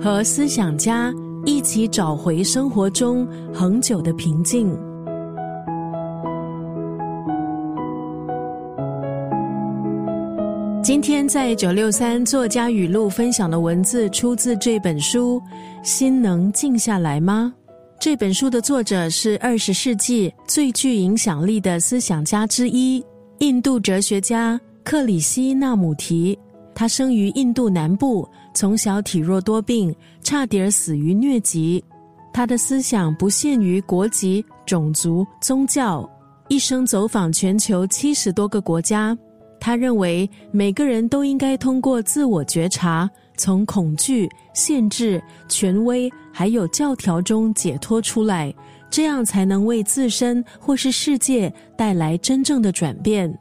和思想家一起找回生活中恒久的平静。今天在963作家语录分享的文字出自这本书《心能静下来吗》。这本书的作者是20世纪最具影响力的思想家之一，印度哲学家克里希纳姆提。他生于印度南部，从小体弱多病，差点死于疟疾。他的思想不限于国籍、种族、宗教，一生走访全球70多个国家。他认为每个人都应该通过自我觉察，从恐惧、限制、权威还有教条中解脱出来，这样才能为自身或是世界带来真正的转变。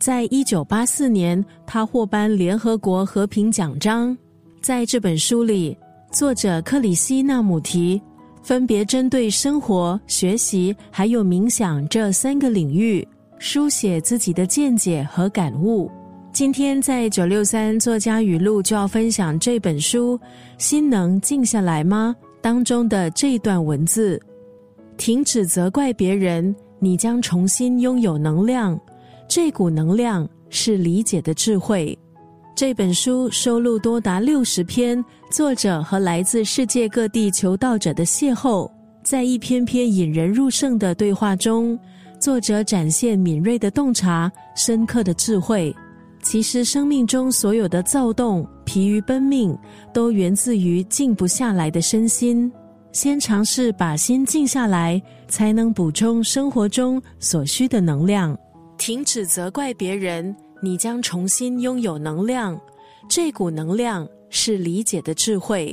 在1984年，他获颁联合国和平奖章。在这本书里，作者克里希纳姆提分别针对生活、学习还有冥想这3个领域书写自己的见解和感悟。今天在963作家语录就要分享这本书《心能静下来吗》当中的这段文字：停止责怪别人，你将重新拥有能量，这股能量是理解的智慧。这本书收录多达60篇作者和来自世界各地求道者的邂逅，在一篇篇引人入胜的对话中，作者展现敏锐的洞察、深刻的智慧。其实生命中所有的躁动、疲于奔命，都源自于静不下来的身心。先尝试把心静下来，才能补充生活中所需的能量。停止责怪别人，你将重新拥有能量，这股能量是理解的智慧。